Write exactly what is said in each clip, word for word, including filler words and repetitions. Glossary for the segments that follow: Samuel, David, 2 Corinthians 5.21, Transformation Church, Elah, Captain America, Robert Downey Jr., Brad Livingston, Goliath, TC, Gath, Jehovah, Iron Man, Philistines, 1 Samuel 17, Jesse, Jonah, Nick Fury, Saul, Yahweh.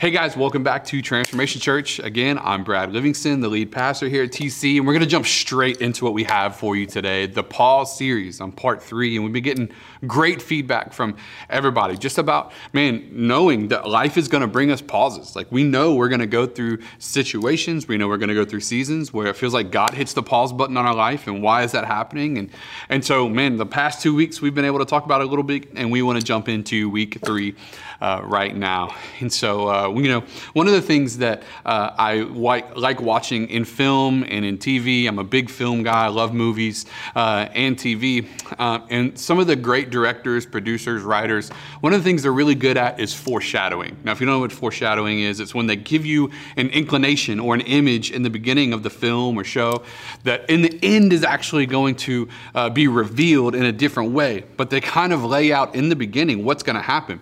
Hey guys, welcome back to Transformation Church. Again, I'm Brad Livingston, the lead pastor here at T C, and we're gonna jump straight into what we have for you today, the Pause series on part three, and we've been getting great feedback from everybody just about, man, knowing that life is gonna bring us pauses. Like, we know we're gonna go through situations, we know we're gonna go through seasons where it feels like God hits the pause button on our life, and why is that happening? And, and so, man, the past two weeks we've been able to talk about it a little bit, and we wanna jump into week three uh, right now. And so, uh, Uh, you know, one of the things that uh, I like, like watching in film and in T V, I'm a big film guy, I love movies uh, and T V, uh, and some of the great directors, producers, writers, one of the things they're really good at is foreshadowing. Now, if you don't know what foreshadowing is, it's when they give you an inclination or an image in the beginning of the film or show that in the end is actually going to uh, be revealed in a different way, but they kind of lay out in the beginning what's going to happen.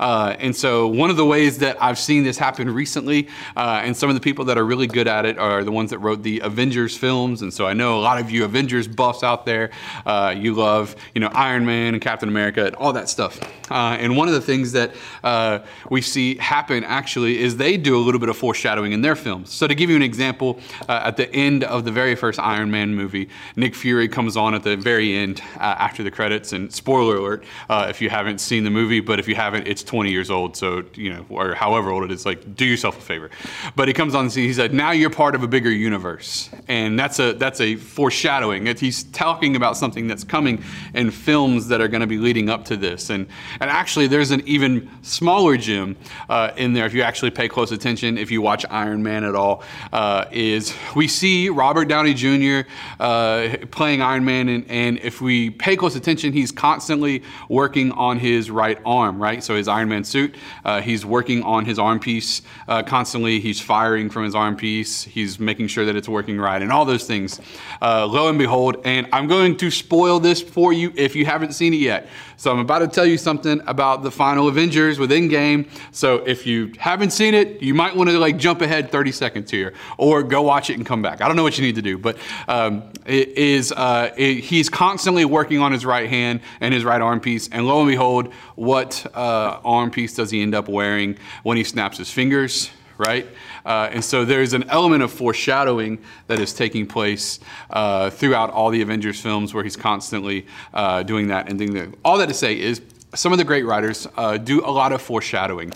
Uh, and so one of the ways that I've seen this happen recently, uh, and some of the people that are really good at it are the ones that wrote the Avengers films. And so I know a lot of you Avengers buffs out there, uh, you love, you know, Iron Man and Captain America and all that stuff. Uh, and one of the things that uh, we see happen actually is they do a little bit of foreshadowing in their films. So to give you an example, uh, at the end of the very first Iron Man movie, Nick Fury comes on at the very end uh, after the credits. And spoiler alert, uh, if you haven't seen the movie, but if you haven't, it's twenty years old, so, you know, or however old it is, like, do yourself a favor. But he comes on and he's like, now you're part of a bigger universe. And that's a, that's a foreshadowing. It, he's talking about something that's coming in films that are gonna be leading up to this. And, and actually there's an even smaller gem uh, in there, if you actually pay close attention, if you watch Iron Man at all, uh, is we see Robert Downey Junior uh, playing Iron Man, and, and if we pay close attention, he's constantly working on his right arm, right? So his Iron Man suit, uh, he's working on his arm piece uh, constantly, he's firing from his arm piece, he's making sure that it's working right, and all those things. Uh, lo and behold, and I'm going to spoil this for you if you haven't seen it yet. So I'm about to tell you something about the final Avengers with Endgame, so if you haven't seen it, you might want to like jump ahead thirty seconds here, or go watch it and come back. I don't know what you need to do, but um, it is, uh, it, he's constantly working on his right hand and his right arm piece, and lo and behold, what uh, arm piece does he end up wearing when he snaps his fingers, right? Uh, and so there's an element of foreshadowing that is taking place uh, throughout all the Avengers films where he's constantly uh, doing that and doing that. All that to say is some of the great writers uh, do a lot of foreshadowing.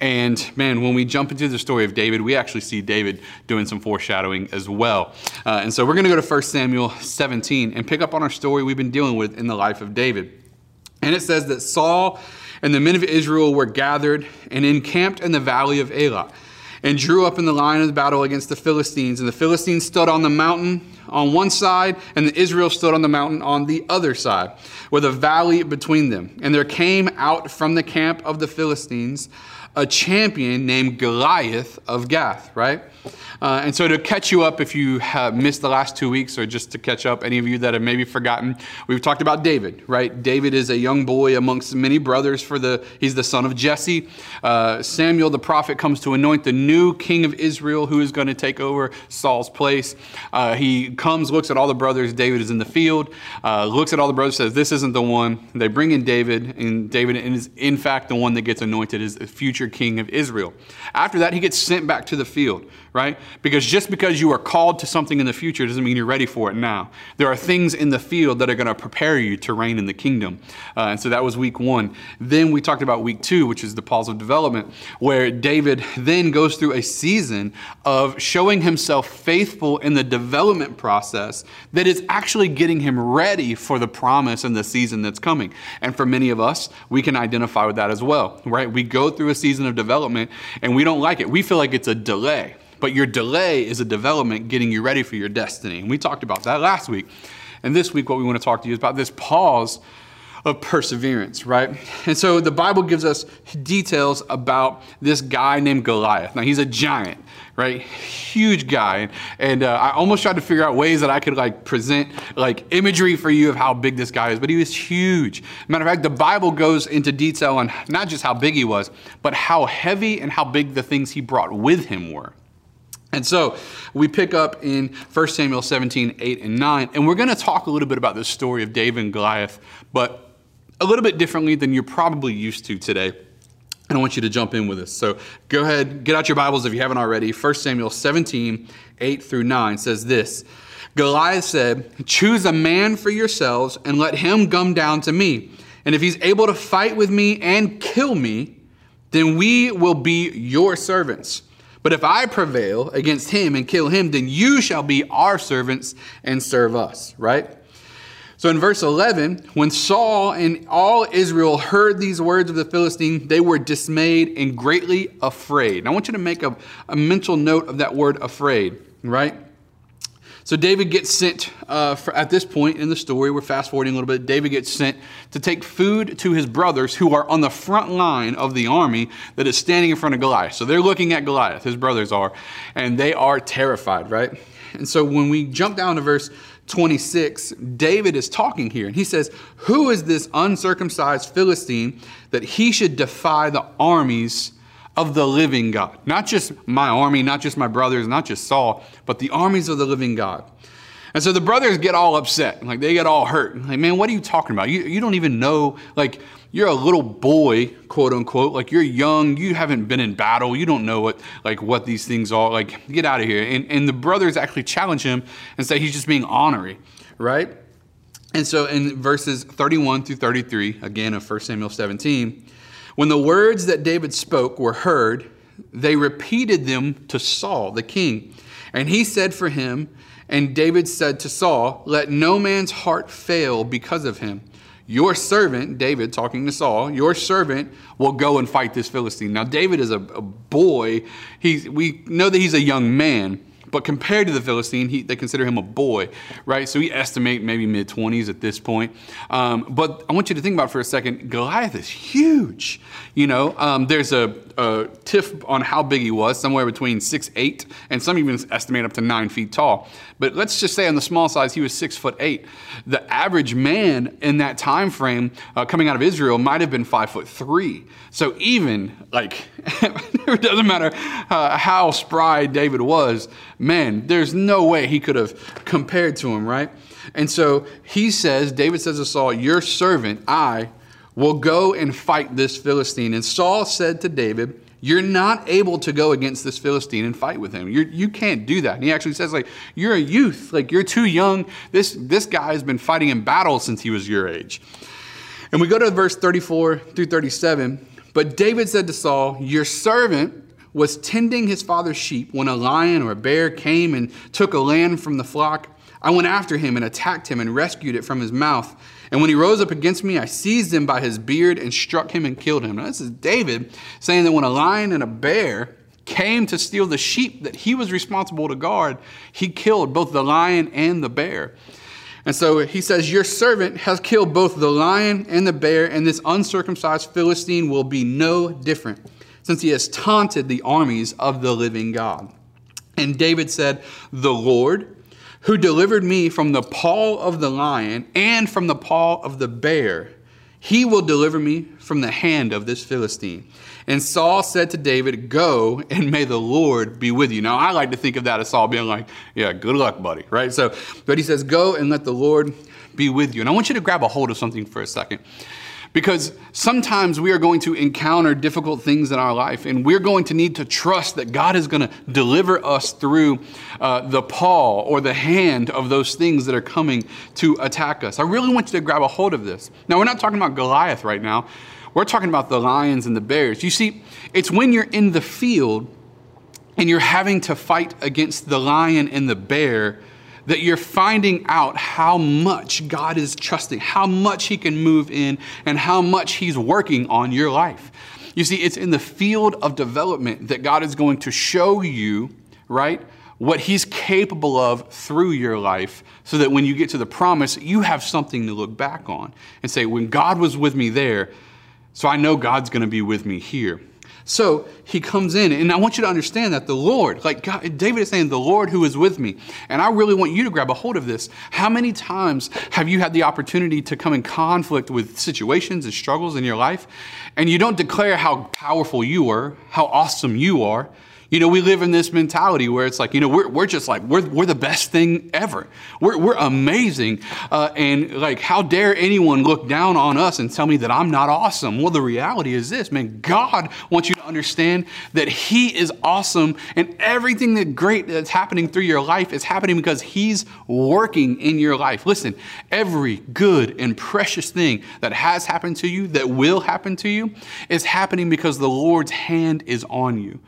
And man, when we jump into the story of David, we actually see David doing some foreshadowing as well. Uh, and so we're gonna go to First Samuel seventeen and pick up on our story we've been dealing with in the life of David. And it says that Saul and the men of Israel were gathered and encamped in the valley of Elah, and drew up in the line of the battle against the Philistines. And the Philistines stood on the mountain on one side, and the Israel stood on the mountain on the other side, with a valley between them. And there came out from the camp of the Philistines a champion named Goliath of Gath, right? Uh, and so to catch you up, if you have missed the last two weeks, or just to catch up any of you that have maybe forgotten, we've talked about David, right? David is a young boy amongst many brothers for the, he's the son of Jesse. Uh, Samuel the prophet comes to anoint the new king of Israel who is going to take over Saul's place. Uh, he comes, looks at all the brothers, David is in the field, uh, looks at all the brothers, says, this isn't the one. They bring in David, and David is in fact the one that gets anointed as the future king of Israel. After that, he gets sent back to the field, right? Because just because you are called to something in the future doesn't mean you're ready for it now. There are things in the field that are going to prepare you to reign in the kingdom. Uh, and so that was week one. Then we talked about week two, which is the pause of development, where David then goes through a season of showing himself faithful in the development process that is actually getting him ready for the promise and the season that's coming. And for many of us, we can identify with that as well, right? We go through a season Season of development, and we don't like it. We feel like it's a delay, but your delay is a development getting you ready for your destiny. And we talked about that last week. And this week, what we want to talk to you is about this pause of perseverance, right? And so the Bible gives us details about this guy named Goliath. Now, he's a giant, right? Huge guy. And uh, I almost tried to figure out ways that I could like present like imagery for you of how big this guy is, but he was huge. Matter of fact, the Bible goes into detail on not just how big he was, but how heavy and how big the things he brought with him were. And so we pick up in First Samuel seventeen, eight and nine, and we're gonna talk a little bit about the story of David and Goliath, but a little bit differently than you're probably used to today. And I want you to jump in with us. So go ahead, get out your Bibles if you haven't already. First Samuel seventeen, eight through nine says this. Goliath said, "Choose a man for yourselves and let him come down to me. And if he's able to fight with me and kill me, then we will be your servants. But if I prevail against him and kill him, then you shall be our servants and serve us," right? So in verse eleven, when Saul and all Israel heard these words of the Philistine, they were dismayed and greatly afraid. And I want you to make a, a mental note of that word afraid, right? So David gets sent, uh, for, at this point in the story, we're fast forwarding a little bit, David gets sent to take food to his brothers who are on the front line of the army that is standing in front of Goliath. So they're looking at Goliath, his brothers are, and they are terrified, right? And so when we jump down to verse twenty-six, David is talking here, and he says, "Who is this uncircumcised Philistine that he should defy the armies of the living God?" Not just my army, not just my brothers, not just Saul, but the armies of the living God. And so the brothers get all upset. Like, they get all hurt. Like, man, what are you talking about? You, you don't even know. Like, you're a little boy, quote unquote. Like, you're young. You haven't been in battle. You don't know what, like, what these things are. Like, get out of here. And, and the brothers actually challenge him and say he's just being ornery, right? And so in verses thirty-one through thirty-three, again of First Samuel seventeen, when the words that David spoke were heard, they repeated them to Saul, the king. And he said for him, and David said to Saul, "Let no man's heart fail because of him. Your servant," David talking to Saul, "your servant will go and fight this Philistine." Now, David is a, a boy. He's, we know that he's a young man, but compared to the Philistine, he, they consider him a boy, right? So we estimate maybe mid-twenties at this point. Um, but I want you to think about for a second, Goliath is huge. You know, um, there's a, a tiff on how big he was, somewhere between six eight, and some even estimate up to nine feet tall. But let's just say on the small size, he was six foot eight. The average man in that time frame uh, coming out of Israel might have been five foot three. So even, like, it doesn't matter uh, how spry David was, man, there's no way he could have compared to him, right? And so he says, David says to Saul, "Your servant, I, will go and fight this Philistine." And Saul said to David, "You're not able to go against this Philistine and fight with him. You're, you can't do that." And he actually says, like, "You're a youth. Like, you're too young. This, this guy has been fighting in battle since he was your age." And we go to verse thirty-four through thirty-seven. But David said to Saul, "Your servant was tending his father's sheep when a lion or a bear came and took a lamb from the flock. I went after him and attacked him and rescued it from his mouth. And when he rose up against me, I seized him by his beard and struck him and killed him." Now, this is David saying that when a lion and a bear came to steal the sheep that he was responsible to guard, he killed both the lion and the bear. And so he says, "Your servant has killed both the lion and the bear, and this uncircumcised Philistine will be no different, since he has taunted the armies of the living God." And David said, "The Lord, who delivered me from the paw of the lion and from the paw of the bear, he will deliver me from the hand of this Philistine." And Saul said to David, "Go, and may the Lord be with you." Now, I like to think of that as Saul being like, yeah, good luck, buddy, right? So, but he says, "Go and let the Lord be with you." And I want you to grab a hold of something for a second, because sometimes we are going to encounter difficult things in our life, and we're going to need to trust that God is going to deliver us through uh, the paw or the hand of those things that are coming to attack us. I really want you to grab a hold of this. Now, we're not talking about Goliath right now. We're talking about the lions and the bears. You see, it's when you're in the field and you're having to fight against the lion and the bear that you're finding out how much God is trusting, how much he can move in, and how much he's working on your life. You see, it's in the field of development that God is going to show you, right, what he's capable of through your life, so that when you get to the promise, you have something to look back on and say, when God was with me there, so I know God's going to be with me here. So he comes in, and I want you to understand that the Lord, like God, David is saying, the Lord who is with me. And I really want you to grab a hold of this. How many times have you had the opportunity to come in conflict with situations and struggles in your life, and you don't declare how powerful you are, how awesome you are? You know, we live in this mentality where it's like, you know, we're, we're just like, we're, we're the best thing ever. We're, we're amazing. Uh, and like, how dare anyone look down on us and tell me that I'm not awesome? Well, the reality is this, man, God wants you to understand that He is awesome, and everything that great that's happening through your life is happening because He's working in your life. Listen, every good and precious thing that has happened to you, that will happen to you, is happening because the Lord's hand is on you.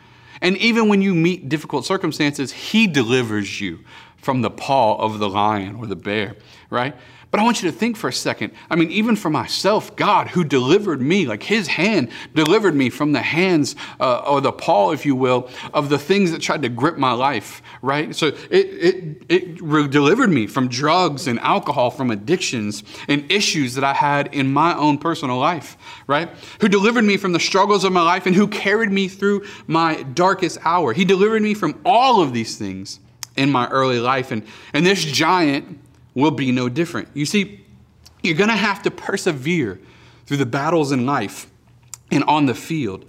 And even when you meet difficult circumstances, He delivers you from the paw of the lion or the bear, right? But I want you to think for a second. I mean, even for myself, God, who delivered me, like His hand delivered me from the hands uh, or the paw, if you will, of the things that tried to grip my life, right? So it, it, it delivered me from drugs and alcohol, from addictions and issues that I had in my own personal life, right? Who delivered me from the struggles of my life and who carried me through my darkest hour. He delivered me from all of these things in my early life. And, and this giant will be no different. You see, you're gonna have to persevere through the battles in life and on the field,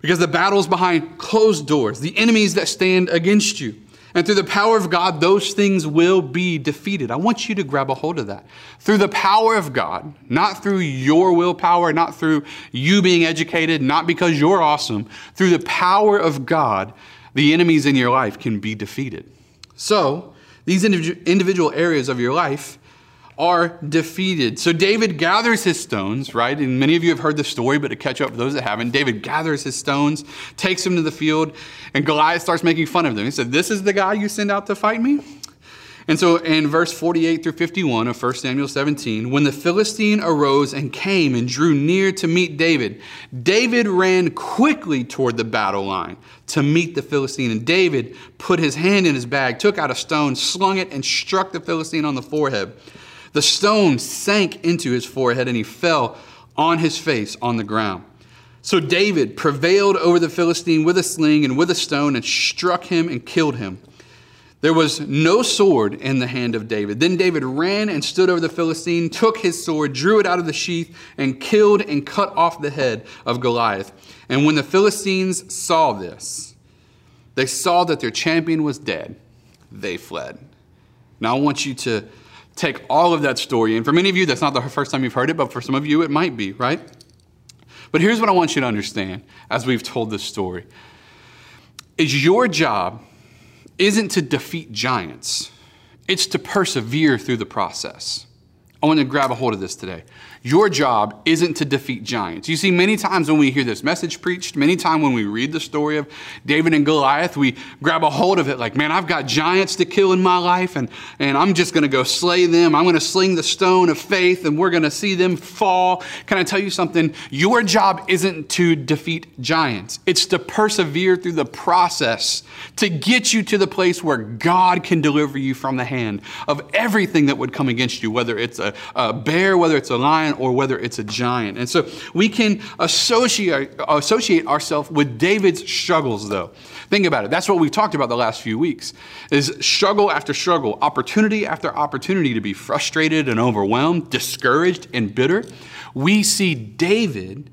because the battles behind closed doors, the enemies that stand against you, and through the power of God, those things will be defeated. I want you to grab a hold of that. Through the power of God, not through your willpower, not through you being educated, not because you're awesome. Through the power of God, the enemies in your life can be defeated. So, these individual areas of your life are defeated. So David gathers his stones, right? And many of you have heard the story, but to catch up for those that haven't, David gathers his stones, takes them to the field, and Goliath starts making fun of them. He said, "This is the guy you send out to fight me?" And so in verse forty-eight through fifty-one of First Samuel seventeen, when the Philistine arose and came and drew near to meet David, David ran quickly toward the battle line to meet the Philistine. And David put his hand in his bag, took out a stone, slung it, and struck the Philistine on the forehead. The stone sank into his forehead, and he fell on his face on the ground. So David prevailed over the Philistine with a sling and with a stone and struck him and killed him. There was no sword in the hand of David. Then David ran and stood over the Philistine, took his sword, drew it out of the sheath, and killed and cut off the head of Goliath. And when the Philistines saw this, they saw that their champion was dead. They fled. Now I want you to take all of that story, and for many of you, that's not the first time you've heard it, but for some of you, it might be, right? But here's what I want you to understand as we've told this story. Is your job isn't to defeat giants. It's to persevere through the process. I want to grab a hold of this today. Your job isn't to defeat giants. You see, many times when we hear this message preached, many times when we read the story of David and Goliath, we grab a hold of it like, man, I've got giants to kill in my life, and, and I'm just going to go slay them. I'm going to sling the stone of faith, and we're going to see them fall. Can I tell you something? Your job isn't to defeat giants. It's to persevere through the process to get you to the place where God can deliver you from the hand of everything that would come against you, whether it's a, a bear, whether it's a lion, or whether it's a giant. And so we can associate, associate ourselves with David's struggles, though. Think about it. That's what we've talked about the last few weeks, is struggle after struggle, opportunity after opportunity to be frustrated and overwhelmed, discouraged and bitter. We see David,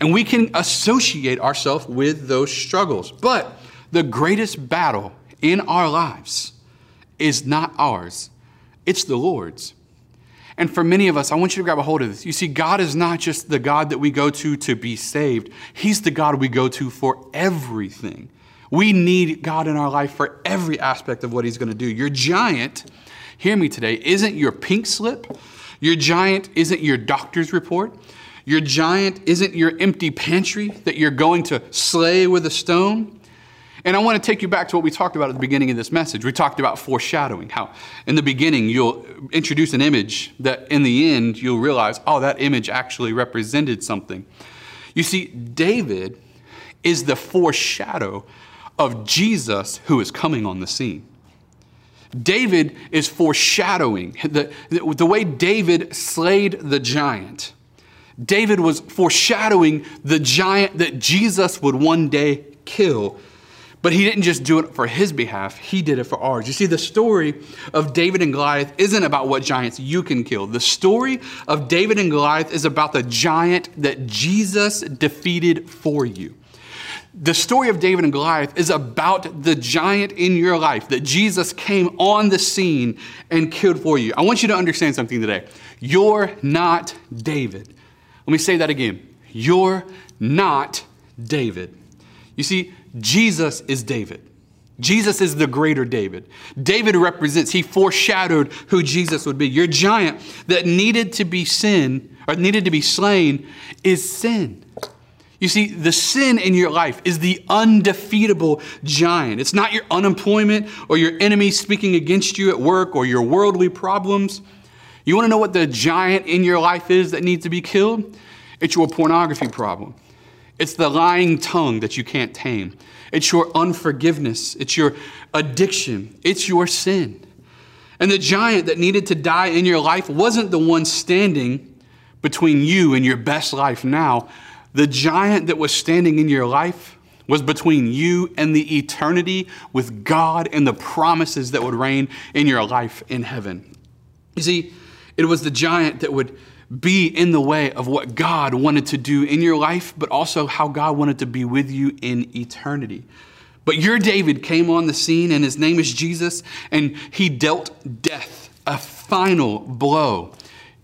and we can associate ourselves with those struggles. But the greatest battle in our lives is not ours. It's the Lord's. And for many of us, I want you to grab a hold of this. You see, God is not just the God that we go to to be saved. He's the God we go to for everything. We need God in our life for every aspect of what He's going to do. Your giant, hear me today, isn't your pink slip. Your giant isn't your doctor's report. Your giant isn't your empty pantry that you're going to slay with a stone. And I want to take you back to what we talked about at the beginning of this message. We talked about foreshadowing, how in the beginning you'll introduce an image that in the end you'll realize, oh, that image actually represented something. You see, David is the foreshadow of Jesus who is coming on the scene. David is foreshadowing. The, the, the way David slayed the giant, David was foreshadowing the giant that Jesus would one day kill. But he didn't just do it for his behalf. He did it for ours. You see, the story of David and Goliath isn't about what giants you can kill. The story of David and Goliath is about the giant that Jesus defeated for you. The story of David and Goliath is about the giant in your life that Jesus came on the scene and killed for you. I want you to understand something today. You're not David. Let me say that again. You're not David. You see, Jesus is David. Jesus is the greater David. David represents, he foreshadowed who Jesus would be. Your giant that needed to be sin, or needed to be slain, is sin. You see, the sin in your life is the undefeatable giant. It's not your unemployment or your enemy speaking against you at work or your worldly problems. You want to know what the giant in your life is that needs to be killed? It's your pornography problem. It's the lying tongue that you can't tame. It's your unforgiveness. It's your addiction. It's your sin. And the giant that needed to die in your life wasn't the one standing between you and your best life now. The giant that was standing in your life was between you and the eternity with God and the promises that would reign in your life in heaven. You see, it was the giant that would be in the way of what God wanted to do in your life, but also how God wanted to be with you in eternity. But your David came on the scene, and his name is Jesus, and he dealt death, a final blow.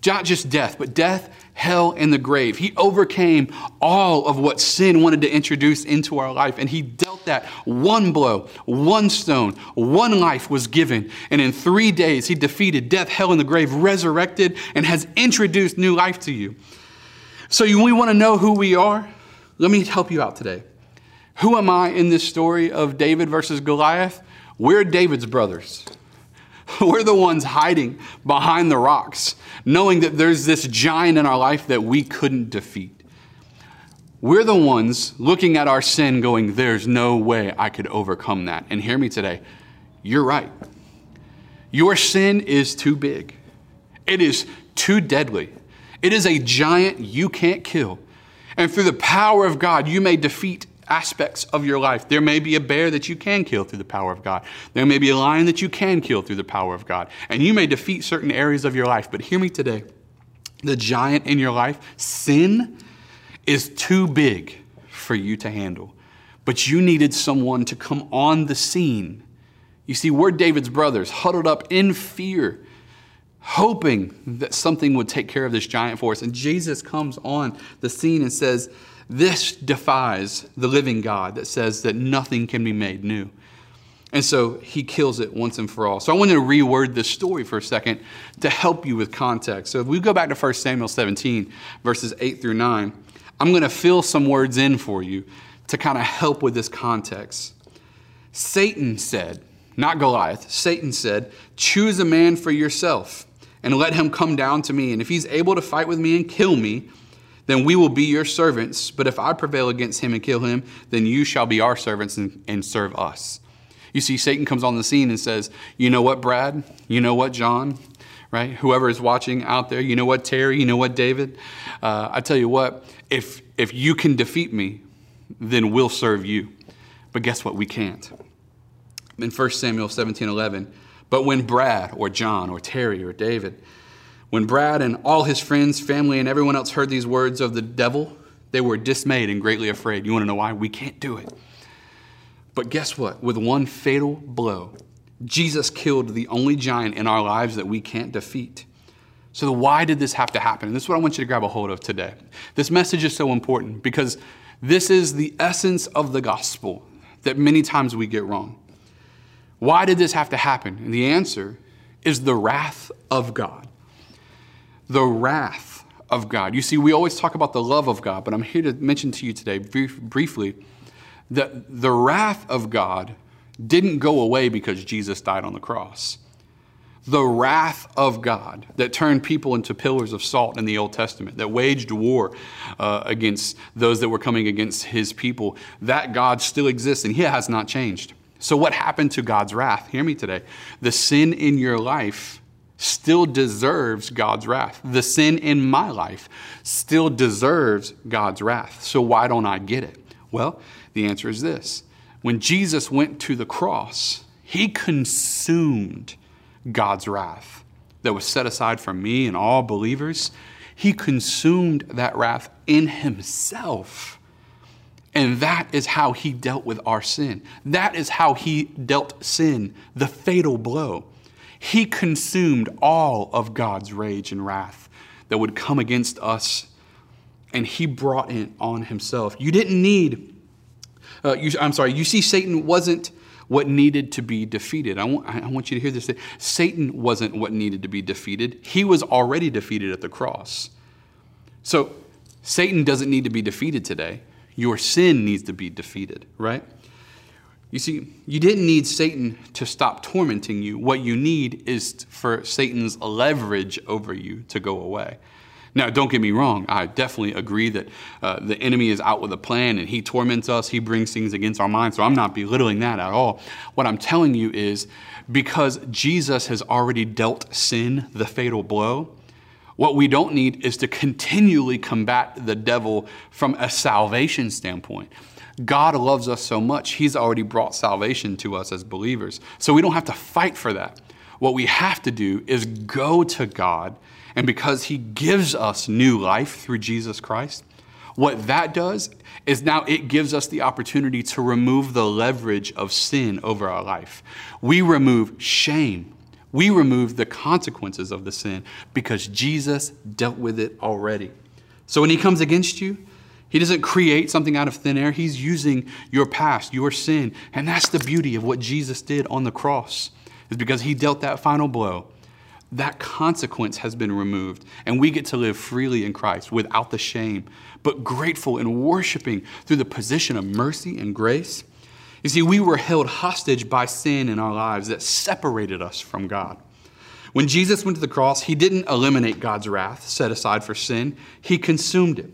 Not just death, but death, hell, and the grave. He overcame all of what sin wanted to introduce into our life, and he dealt that one blow, one stone, one life was given, and in three days he defeated death, hell, and the grave, resurrected, and has introduced new life to you. So you, we want to know who we are. Let me help you out today. Who am I in this story of David versus Goliath? We're David's brothers. We're the ones hiding behind the rocks, knowing that there's this giant in our life that we couldn't defeat. We're the ones looking at our sin going, there's no way I could overcome that. And hear me today, you're right. Your sin is too big. It is too deadly. It is a giant you can't kill. And through the power of God, you may defeat aspects of your life. There may be a bear that you can kill through the power of God. There may be a lion that you can kill through the power of God. And you may defeat certain areas of your life. But hear me today. The giant in your life, sin, is too big for you to handle. But you needed someone to come on the scene. You see, we're David's brothers, huddled up in fear, hoping that something would take care of this giant for us. And Jesus comes on the scene and says, this defies the living God that says that nothing can be made new. And so he kills it once and for all. So I wanted to reword this story for a second to help you with context. So if we go back to First Samuel seventeen, verses eight through nine, I'm going to fill some words in for you to kind of help with this context. Satan said, not Goliath, Satan said, choose a man for yourself and let him come down to me. And if he's able to fight with me and kill me, then we will be your servants. But if I prevail against him and kill him, then you shall be our servants and, and serve us. You see, Satan comes on the scene and says, you know what, Brad? You know what, John? Right? Whoever is watching out there, you know what, Terry? You know what, David? Uh, I tell you what, if, if you can defeat me, then we'll serve you. But guess what? We can't. In First Samuel seventeen eleven, but when Brad or John or Terry or David, when Brad and all his friends, family, and everyone else heard these words of the devil, they were dismayed and greatly afraid. You want to know why? We can't do it. But guess what? With one fatal blow, Jesus killed the only giant in our lives that we can't defeat. So why did this have to happen? And this is what I want you to grab a hold of today. This message is so important because this is the essence of the gospel that many times we get wrong. Why did this have to happen? And the answer is the wrath of God. The wrath of God. You see, we always talk about the love of God, but I'm here to mention to you today brief, briefly that the wrath of God didn't go away because Jesus died on the cross. The wrath of God that turned people into pillars of salt in the Old Testament, that waged war uh, against those that were coming against his people, that God still exists and he has not changed. So what happened to God's wrath? Hear me today. The sin in your life still deserves God's wrath. The sin in my life still deserves God's wrath. So why don't I get it? Well, the answer is this. When Jesus went to the cross, he consumed God's wrath that was set aside for me and all believers. He consumed that wrath in himself. And that is how he dealt with our sin. That is how he dealt sin, the fatal blow. He consumed all of God's rage and wrath that would come against us, and he brought it on himself. You didn't need, uh, you, I'm sorry, you see, Satan wasn't what needed to be defeated. I want, I want you to hear this. Satan wasn't what needed to be defeated. He was already defeated at the cross. So Satan doesn't need to be defeated today. Your sin needs to be defeated, right? You see, you didn't need Satan to stop tormenting you. What you need is for Satan's leverage over you to go away. Now, don't get me wrong. I definitely agree that uh, the enemy is out with a plan and he torments us. He brings things against our minds. So I'm not belittling that at all. What I'm telling you is because Jesus has already dealt sin the fatal blow, what we don't need is to continually combat the devil from a salvation standpoint. God loves us so much, he's already brought salvation to us as believers. So we don't have to fight for that. What we have to do is go to God, and because he gives us new life through Jesus Christ, what that does is now it gives us the opportunity to remove the leverage of sin over our life. We remove shame. We remove the consequences of the sin because Jesus dealt with it already. So when he comes against you, he doesn't create something out of thin air. He's using your past, your sin. And that's the beauty of what Jesus did on the cross, is because he dealt that final blow. That consequence has been removed, and we get to live freely in Christ without the shame, but grateful and worshiping through the position of mercy and grace. You see, we were held hostage by sin in our lives that separated us from God. When Jesus went to the cross, he didn't eliminate God's wrath set aside for sin. He consumed it.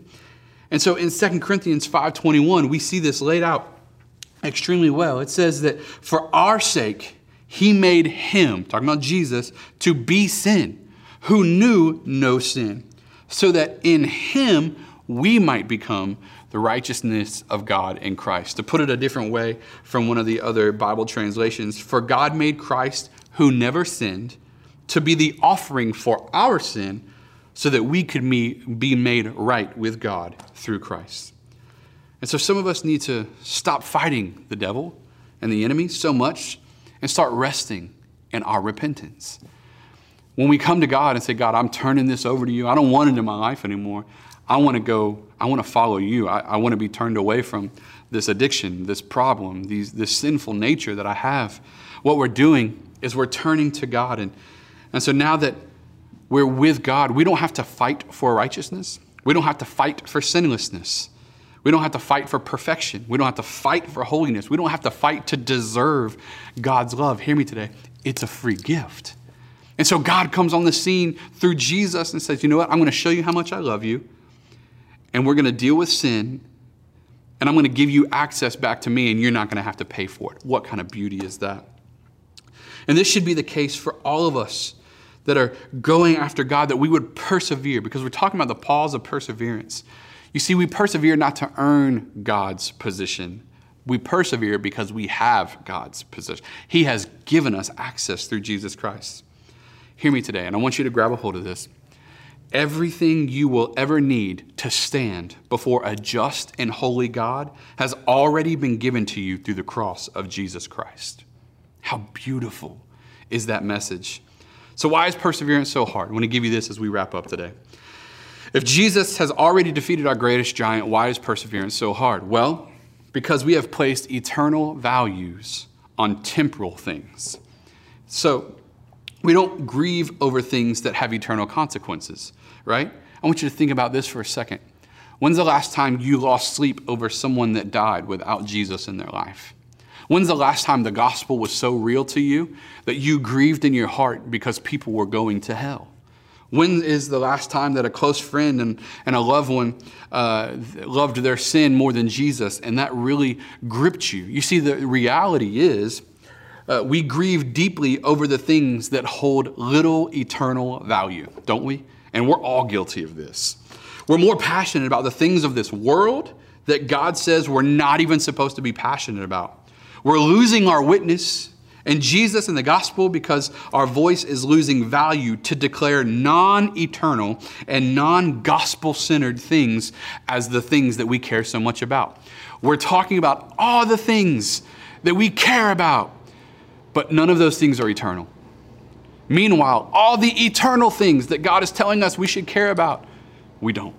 And so in Second Corinthians five twenty-one, we see this laid out extremely well. It says that for our sake, he made him, talking about Jesus, to be sin, who knew no sin, so that in him we might become the righteousness of God in Christ. To put it a different way from one of the other Bible translations, for God made Christ, who never sinned, to be the offering for our sin, so that we could be made right with God through Christ. And so some of us need to stop fighting the devil and the enemy so much and start resting in our repentance. When we come to God and say, God, I'm turning this over to you. I don't want it in my life anymore. I want to go, I want to follow you. I, I want to be turned away from this addiction, this problem, these, this sinful nature that I have. What we're doing is we're turning to God. And, and so now that we're with God, we don't have to fight for righteousness. We don't have to fight for sinlessness. We don't have to fight for perfection. We don't have to fight for holiness. We don't have to fight to deserve God's love. Hear me today. It's a free gift. And so God comes on the scene through Jesus and says, you know what? I'm going to show you how much I love you. And we're going to deal with sin. And I'm going to give you access back to me, and you're not going to have to pay for it. What kind of beauty is that? And this should be the case for all of us that are going after God, that we would persevere, because we're talking about the pause of perseverance. You see, we persevere not to earn God's position. We persevere because we have God's position. He has given us access through Jesus Christ. Hear me today, and I want you to grab a hold of this. Everything you will ever need to stand before a just and holy God has already been given to you through the cross of Jesus Christ. How beautiful is that message? So why is perseverance so hard? I want to give you this as we wrap up today. If Jesus has already defeated our greatest giant, why is perseverance so hard? Well, because we have placed eternal values on temporal things. So we don't grieve over things that have eternal consequences, right? I want you to think about this for a second. When's the last time you lost sleep over someone that died without Jesus in their life? When's the last time the gospel was so real to you that you grieved in your heart because people were going to hell? When is the last time that a close friend and, and a loved one uh, loved their sin more than Jesus, and that really gripped you? You see, the reality is uh, we grieve deeply over the things that hold little eternal value, don't we? And we're all guilty of this. We're more passionate about the things of this world that God says we're not even supposed to be passionate about. We're losing our witness and Jesus and the gospel because our voice is losing value to declare non-eternal and non-gospel-centered things as the things that we care so much about. We're talking about all the things that we care about, but none of those things are eternal. Meanwhile, all the eternal things that God is telling us we should care about, we don't.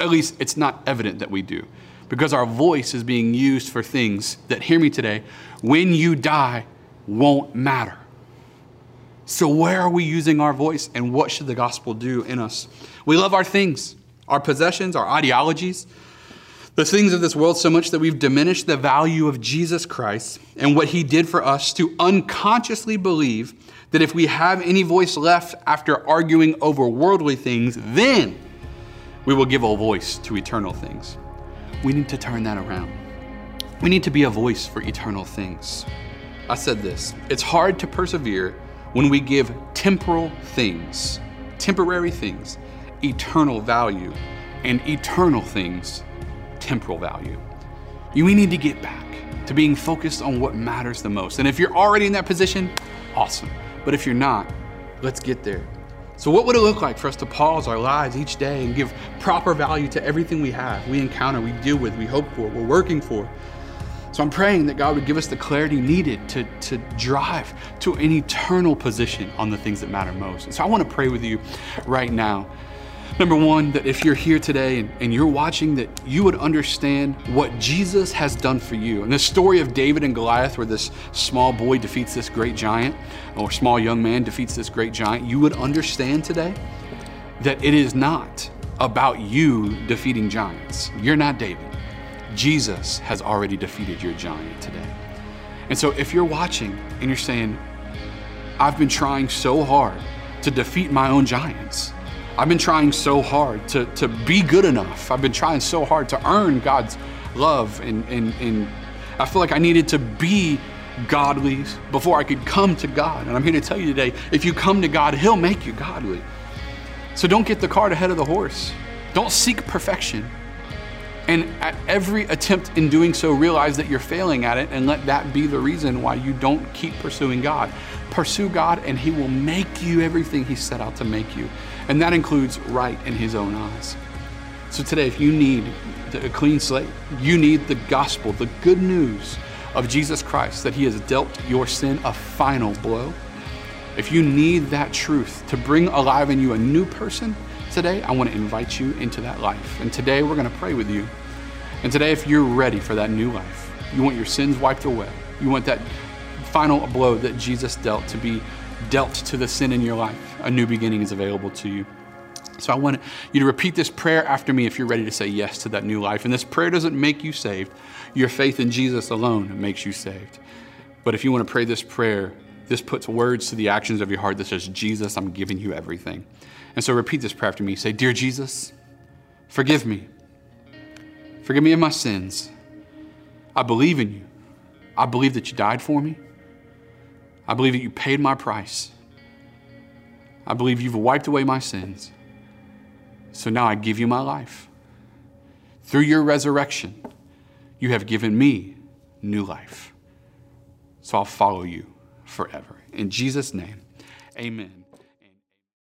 At least it's not evident that we do, because our voice is being used for things that, hear me today, when you die, won't matter. So where are we using our voice, and what should the gospel do in us? We love our things, our possessions, our ideologies, the things of this world so much that we've diminished the value of Jesus Christ and what he did for us to unconsciously believe that if we have any voice left after arguing over worldly things, then we will give a voice to eternal things. We need to turn that around. We need to be a voice for eternal things. I said this, it's hard to persevere when we give temporal things, temporary things, eternal value, and eternal things temporal value. We need to get back to being focused on what matters the most. And if you're already in that position, awesome. But if you're not, let's get there. So what would it look like for us to pause our lives each day and give proper value to everything we have, we encounter, we deal with, we hope for, we're working for? So I'm praying that God would give us the clarity needed to, to drive to an eternal position on the things that matter most. And so I want to pray with you right now. Number one, that if you're here today and, and you're watching, that you would understand what Jesus has done for you. And the story of David and Goliath, where this small boy defeats this great giant, or small young man defeats this great giant, you would understand today that it is not about you defeating giants. You're not David. Jesus has already defeated your giant today. And so if you're watching and you're saying, I've been trying so hard to defeat my own giants, I've been trying so hard to, to be good enough. I've been trying so hard to earn God's love. And, and, and I feel like I needed to be godly before I could come to God. And I'm here to tell you today, if you come to God, he'll make you godly. So don't get the cart ahead of the horse. Don't seek perfection. And at every attempt in doing so, realize that you're failing at it, and let that be the reason why you don't keep pursuing God. Pursue God and he will make you everything he set out to make you. And that includes right in his own eyes. So today, if you need a clean slate, you need the gospel, the good news of Jesus Christ, that he has dealt your sin a final blow. If you need that truth to bring alive in you a new person today, I want to invite you into that life. And today we're going to pray with you. And today, if you're ready for that new life, you want your sins wiped away, you want that final blow that Jesus dealt to be dealt to the sin in your life, a new beginning is available to you. So I want you to repeat this prayer after me if you're ready to say yes to that new life. And this prayer doesn't make you saved. Your faith in Jesus alone makes you saved. But if you want to pray this prayer, this puts words to the actions of your heart that says, Jesus, I'm giving you everything. And so repeat this prayer after me. Say, dear Jesus, forgive me. Forgive me of my sins. I believe in you. I believe that you died for me. I believe that you paid my price. I believe you've wiped away my sins. So now I give you my life. Through your resurrection, you have given me new life. So I'll follow you forever. In Jesus' name, amen.